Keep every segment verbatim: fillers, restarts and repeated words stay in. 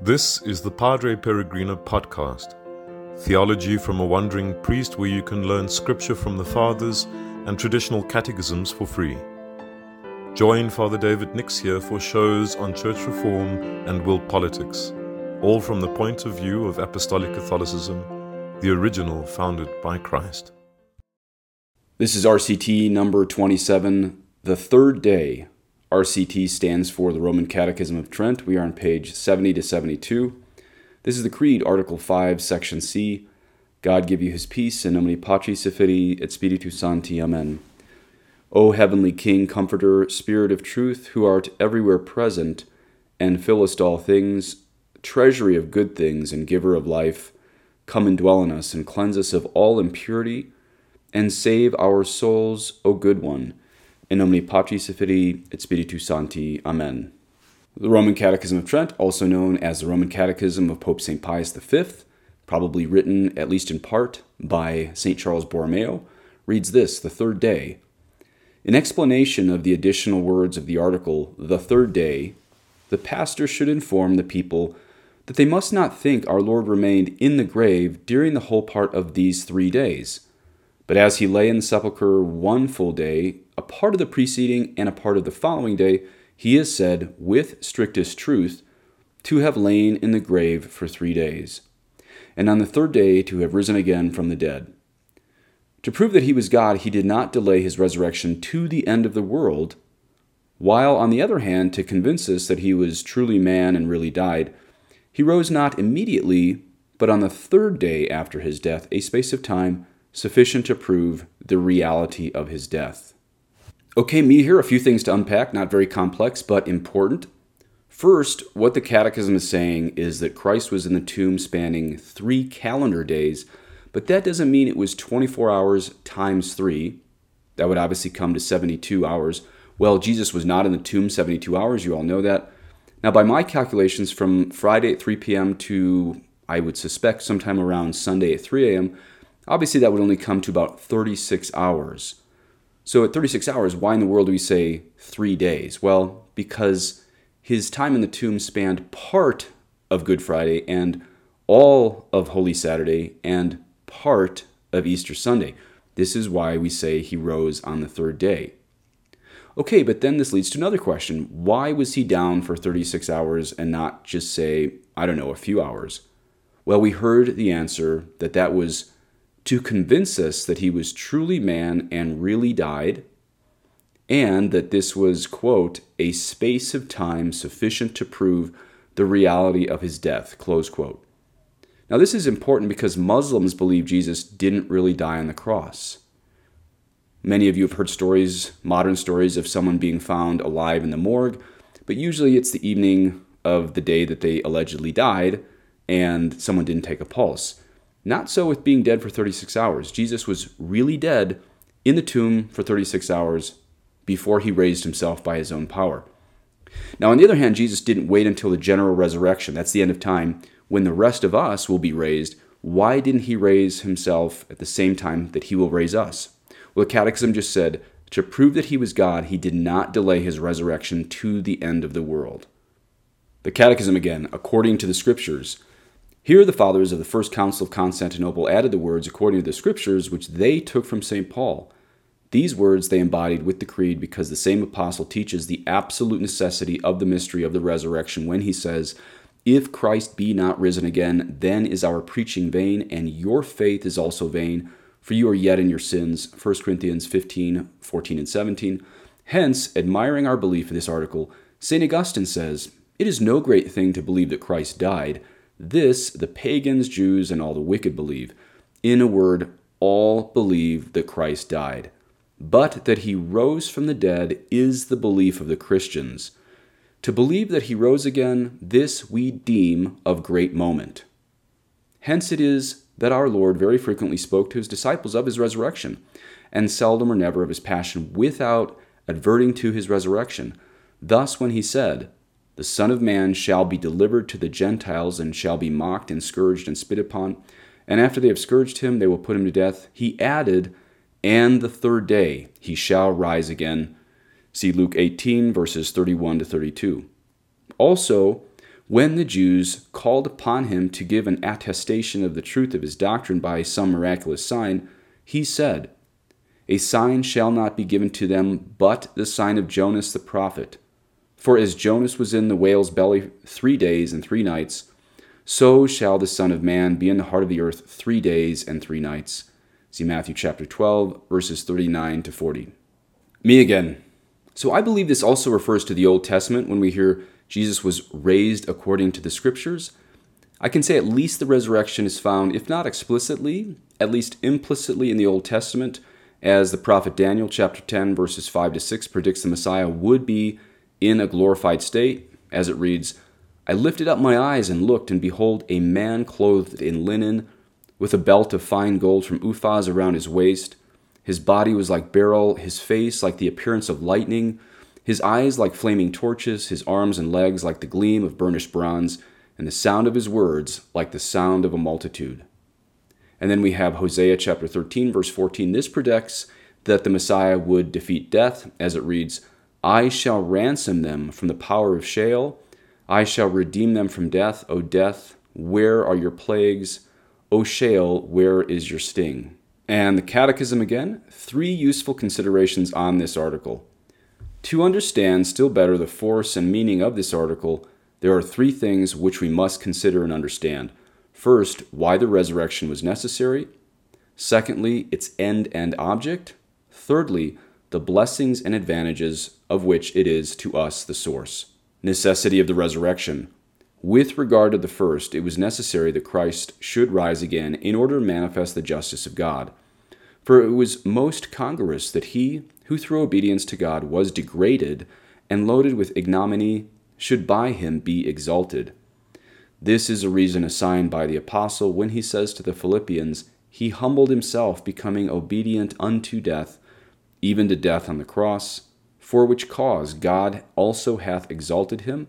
This is the Padre Peregrina podcast, theology from a wandering priest where you can learn scripture from the fathers and traditional catechisms for free. Join Father David Nix here for shows on church reform and world politics, all from the point of view of Apostolic Catholicism, the original founded by Christ. This is R C T number twenty-seven, the third day. R C T stands for the Roman Catechism of Trent. We are on page seventy to seventy-two. This is the Creed, Article V, Section C. God give you his peace, in nomine Patris et Filii et Spiritus Sancti. Amen. O heavenly King, Comforter, Spirit of truth, who art everywhere present, and fillest all things, treasury of good things and giver of life, come and dwell in us and cleanse us of all impurity, and save our souls, O Good One. In nomine Patris et Filii et Spiritus Sancti. Amen. The Roman Catechism of Trent, also known as the Roman Catechism of Pope Saint Pius the Fifth, probably written, at least in part, by Saint Charles Borromeo, reads this, the third day. In explanation of the additional words of the article, the third day, the pastor should inform the people that they must not think our Lord remained in the grave during the whole part of these three days. But as he lay in the sepulchre one full day, a part of the preceding and a part of the following day, he is said, with strictest truth, to have lain in the grave for three days, and on the third day to have risen again from the dead. To prove that he was God, he did not delay his resurrection to the end of the world, while, on the other hand, to convince us that he was truly man and really died, he rose not immediately, but on the third day after his death, a space of time sufficient to prove the reality of his death. Okay, me here, a few things to unpack, not very complex, but important. First, what the Catechism is saying is that Christ was in the tomb spanning three calendar days, but that doesn't mean it was twenty-four hours times three. That would obviously come to seventy-two hours. Well, Jesus was not in the tomb seventy-two hours, you all know that. Now, by my calculations, from Friday at three p.m. to, I would suspect, sometime around Sunday at three a.m., obviously that would only come to about thirty-six hours. So at thirty-six hours, why in the world do we say three days? Well, because his time in the tomb spanned part of Good Friday and all of Holy Saturday and part of Easter Sunday. This is why we say he rose on the third day. Okay, but then this leads to another question. Why was he down for thirty-six hours and not just say, I don't know, a few hours? Well, we heard the answer that that was to convince us that he was truly man and really died, and that this was, quote, a space of time sufficient to prove the reality of his death, close quote. Now, this is important because Muslims believe Jesus didn't really die on the cross. Many of you have heard stories, modern stories, of someone being found alive in the morgue, but usually it's the evening of the day that they allegedly died and someone didn't take a pulse. Not so with being dead for thirty-six hours. Jesus was really dead in the tomb for thirty-six hours before he raised himself by his own power. Now, on the other hand, Jesus didn't wait until the general resurrection, that's the end of time, when the rest of us will be raised. Why didn't he raise himself at the same time that he will raise us? Well, the Catechism just said, to prove that he was God, he did not delay his resurrection to the end of the world. The Catechism again, according to the Scriptures. Here the fathers of the First Council of Constantinople added the words according to the Scriptures, which they took from Saint Paul. These words they embodied with the Creed because the same apostle teaches the absolute necessity of the mystery of the resurrection when he says, if Christ be not risen again, then is our preaching vain, and your faith is also vain, for you are yet in your sins. First Corinthians fifteen, fourteen, and seventeen. Hence, admiring our belief in this article, Saint Augustine says, it is no great thing to believe that Christ died. This the pagans, Jews, and all the wicked believe. In a word, all believe that Christ died. But that he rose from the dead is the belief of the Christians. To believe that he rose again, this we deem of great moment. Hence it is that our Lord very frequently spoke to his disciples of his resurrection, and seldom or never of his passion without adverting to his resurrection. Thus when he said, the Son of Man shall be delivered to the Gentiles, and shall be mocked, and scourged, and spit upon. And after they have scourged him, they will put him to death. He added, and the third day he shall rise again. See Luke eighteen, verses thirty-one to thirty-two. Also, when the Jews called upon him to give an attestation of the truth of his doctrine by some miraculous sign, he said, "A sign shall not be given to them but the sign of Jonas the prophet. For as Jonas was in the whale's belly three days and three nights, so shall the Son of Man be in the heart of the earth three days and three nights." See Matthew chapter twelve, verses thirty-nine to forty. Me again. So I believe this also refers to the Old Testament when we hear Jesus was raised according to the Scriptures. I can say at least the resurrection is found, if not explicitly, at least implicitly in the Old Testament, as the prophet Daniel chapter ten verses five to six predicts the Messiah would be in a glorified state, as it reads, "I lifted up my eyes and looked, and behold, a man clothed in linen, with a belt of fine gold from Uphaz around his waist. His body was like beryl, his face like the appearance of lightning, his eyes like flaming torches, his arms and legs like the gleam of burnished bronze, and the sound of his words like the sound of a multitude." And then we have Hosea chapter thirteen, verse fourteen. This predicts that the Messiah would defeat death, as it reads, "I shall ransom them from the power of Sheol. I shall redeem them from death. O death, where are your plagues? O Sheol, where is your sting?" And the Catechism again, three useful considerations on this article. To understand still better the force and meaning of this article, there are three things which we must consider and understand. First, why the resurrection was necessary. Secondly, its end and object. Thirdly, the blessings and advantages of which it is to us the source. Necessity of the resurrection. With regard to the first, it was necessary that Christ should rise again in order to manifest the justice of God. For it was most congruous that he, who through obedience to God was degraded and loaded with ignominy, should by him be exalted. This is a reason assigned by the apostle when he says to the Philippians, "He humbled himself, becoming obedient unto death, even to death on the cross, for which cause God also hath exalted him."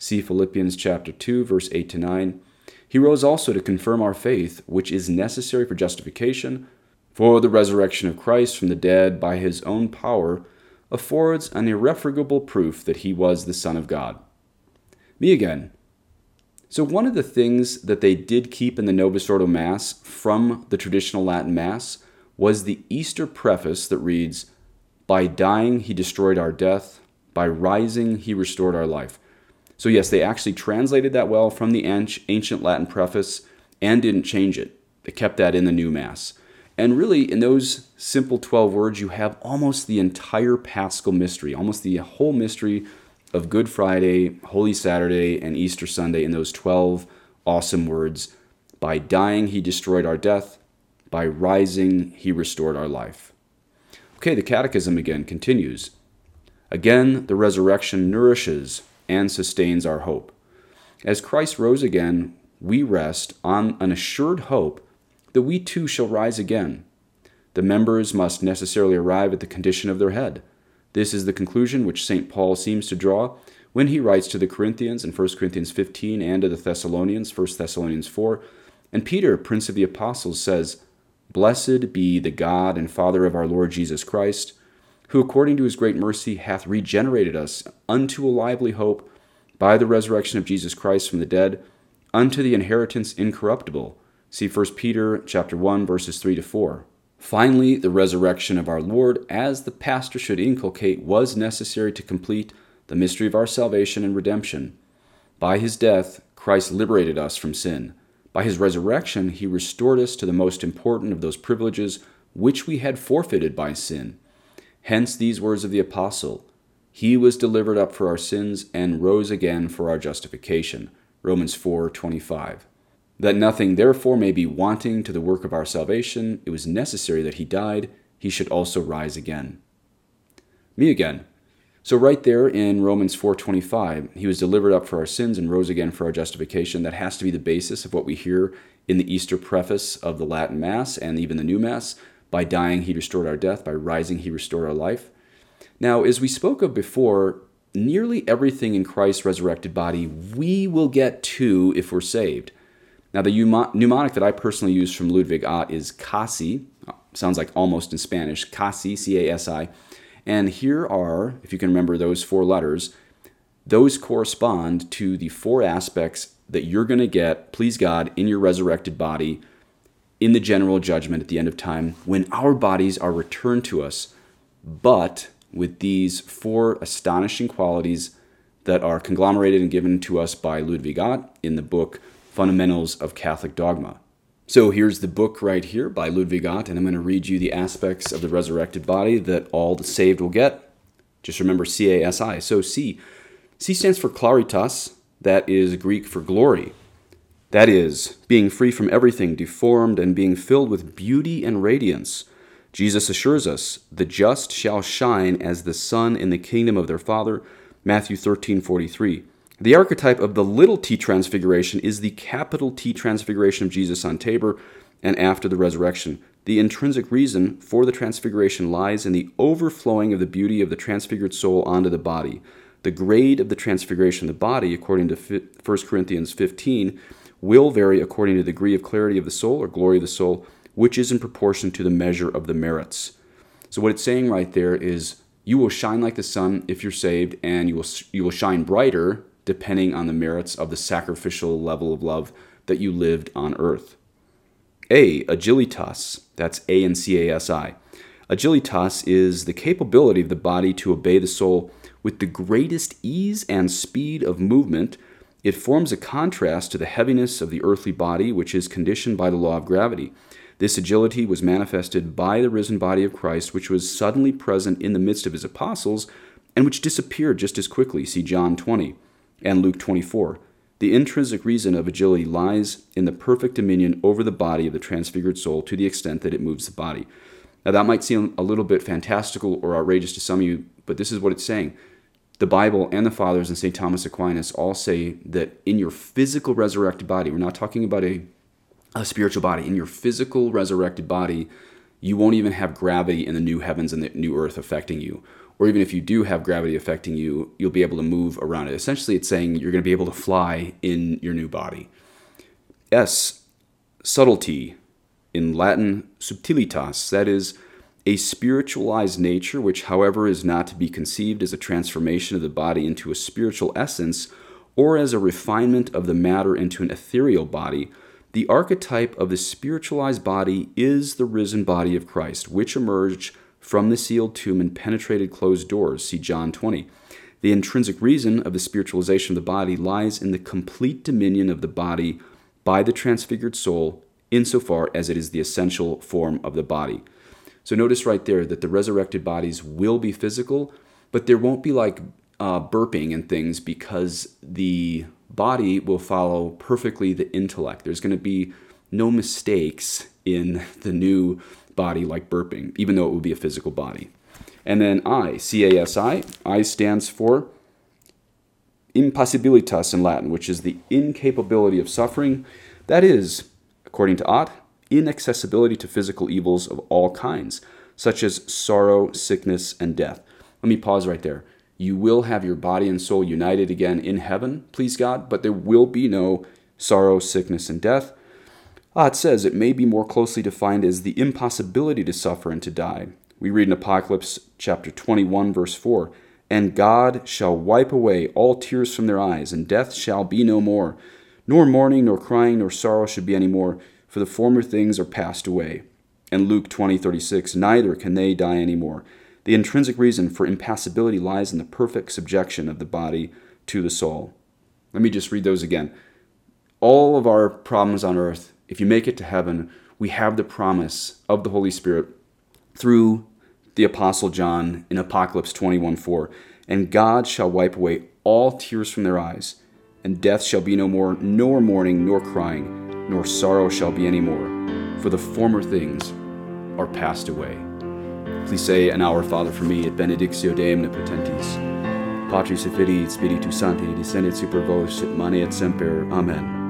See Philippians chapter two, verse eight to nine. "He rose also to confirm our faith, which is necessary for justification, for the resurrection of Christ from the dead by his own power affords an irrefragable proof that he was the Son of God." Me again. So one of the things that they did keep in the Novus Ordo Mass from the traditional Latin Mass was the Easter preface that reads, "By dying he destroyed our death, by rising he restored our life." So yes, they actually translated that well from the ancient Latin preface and didn't change it. They kept that in the new Mass. And really, in those simple twelve words, you have almost the entire Paschal mystery, almost the whole mystery of Good Friday, Holy Saturday, and Easter Sunday in those twelve awesome words. By dying, he destroyed our death. By rising, he restored our life. Okay, the Catechism again continues. Again, the resurrection nourishes and sustains our hope. As Christ rose again, we rest on an assured hope that we too shall rise again. The members must necessarily arrive at the condition of their head. This is the conclusion which Saint Paul seems to draw when he writes to the Corinthians in First Corinthians fifteen and to the Thessalonians, First Thessalonians four. And Peter, Prince of the Apostles, says, "Blessed be the God and Father of our Lord Jesus Christ, who according to his great mercy hath regenerated us unto a lively hope by the resurrection of Jesus Christ from the dead, unto the inheritance incorruptible." See First Peter chapter one, verses three to four. Finally, the resurrection of our Lord, as the pastor should inculcate, was necessary to complete the mystery of our salvation and redemption. By his death, Christ liberated us from sin. By his resurrection, he restored us to the most important of those privileges which we had forfeited by sin. Hence these words of the apostle, "He was delivered up for our sins and rose again for our justification." Romans four twenty-five. That nothing therefore may be wanting to the work of our salvation, it was necessary that he died, he should also rise again. Me again. So right there in Romans four twenty-five, he was delivered up for our sins and rose again for our justification. That has to be the basis of what we hear in the Easter preface of the Latin Mass and even the new Mass. By dying, he restored our death. By rising, he restored our life. Now, as we spoke of before, nearly everything in Christ's resurrected body we will get to if we're saved. Now, the mnemonic that I personally use from Ludwig Ott is casi. Sounds like almost in Spanish. Casi, C A S I. And here are, if you can remember those four letters, those correspond to the four aspects that you're going to get, please God, in your resurrected body, in the general judgment at the end of time, when our bodies are returned to us, but with these four astonishing qualities that are conglomerated and given to us by Ludwig Ott in the book Fundamentals of Catholic Dogma. So here's the book right here by Ludwig Ott, and I'm going to read you the aspects of the resurrected body that all the saved will get. Just remember C A S I. So C. C stands for claritas. That is Greek for glory. That is, being free from everything deformed and being filled with beauty and radiance. Jesus assures us, the just shall shine as the sun in the kingdom of their Father. Matthew thirteen forty-three. The archetype of the little t transfiguration is the capital T transfiguration of Jesus on Tabor and after the resurrection. The intrinsic reason for the transfiguration lies in the overflowing of the beauty of the transfigured soul onto the body. The grade of the transfiguration of the body, according to First Corinthians fifteen, will vary according to the degree of clarity of the soul or glory of the soul, which is in proportion to the measure of the merits. So what it's saying right there is you will shine like the sun if you're saved, and you will you will shine brighter depending on the merits of the sacrificial level of love that you lived on earth. A, agilitas, that's A and C A S I. Agilitas is the capability of the body to obey the soul with the greatest ease and speed of movement. It forms a contrast to the heaviness of the earthly body, which is conditioned by the law of gravity. This agility was manifested by the risen body of Christ, which was suddenly present in the midst of his apostles, and which disappeared just as quickly, see John twenty and Luke twenty-four. The intrinsic reason of agility lies in the perfect dominion over the body of the transfigured soul to the extent that it moves the body. Now that might seem a little bit fantastical or outrageous to some of you, but this is what it's saying. The Bible and the Fathers and Saint Thomas Aquinas all say that in your physical resurrected body, we're not talking about a a spiritual body, in your physical resurrected body, you won't even have gravity in the new heavens and the new earth affecting you. Or even if you do have gravity affecting you, you'll be able to move around it. Essentially, it's saying you're going to be able to fly in your new body. S, subtlety, in Latin, subtilitas, that is a spiritualized nature, which, however, is not to be conceived as a transformation of the body into a spiritual essence or as a refinement of the matter into an ethereal body. The archetype of the spiritualized body is the risen body of Christ, which emerged from the sealed tomb and penetrated closed doors, see John twenty. The intrinsic reason of the spiritualization of the body lies in the complete dominion of the body by the transfigured soul, insofar as it is the essential form of the body. So notice right there that the resurrected bodies will be physical, but there won't be like uh, burping and things, because the body will follow perfectly the intellect. There's going to be no mistakes in the new body like burping, even though it will be a physical body. And then I, C A S I, I stands for impassibilitas in Latin, which is the incapability of suffering. That is, according to Ott, inaccessibility to physical evils of all kinds, such as sorrow, sickness, and death. Let me pause right there. You will have your body and soul united again in heaven, please God, but there will be no sorrow, sickness, and death. Ah, it says it may be more closely defined as the impossibility to suffer and to die. We read in Apocalypse chapter twenty-one, verse four, and God shall wipe away all tears from their eyes, and death shall be no more, nor mourning, nor crying, nor sorrow should be any more, for the former things are passed away. And Luke twenty, thirty-six, neither can they die any more. The intrinsic reason for impassibility lies in the perfect subjection of the body to the soul. Let me just read those again. All of our problems on earth, if you make it to heaven, we have the promise of the Holy Spirit through the Apostle John in Apocalypse twenty-one four. And God shall wipe away all tears from their eyes, and death shall be no more, nor mourning, nor crying, nor sorrow shall be any more, for the former things are passed away. Please say an Our Father for me, et benedictio Dei omnipotentis, Patris et Filii et Spiritus Sancti, descendit super vos, et mane et semper. Amen.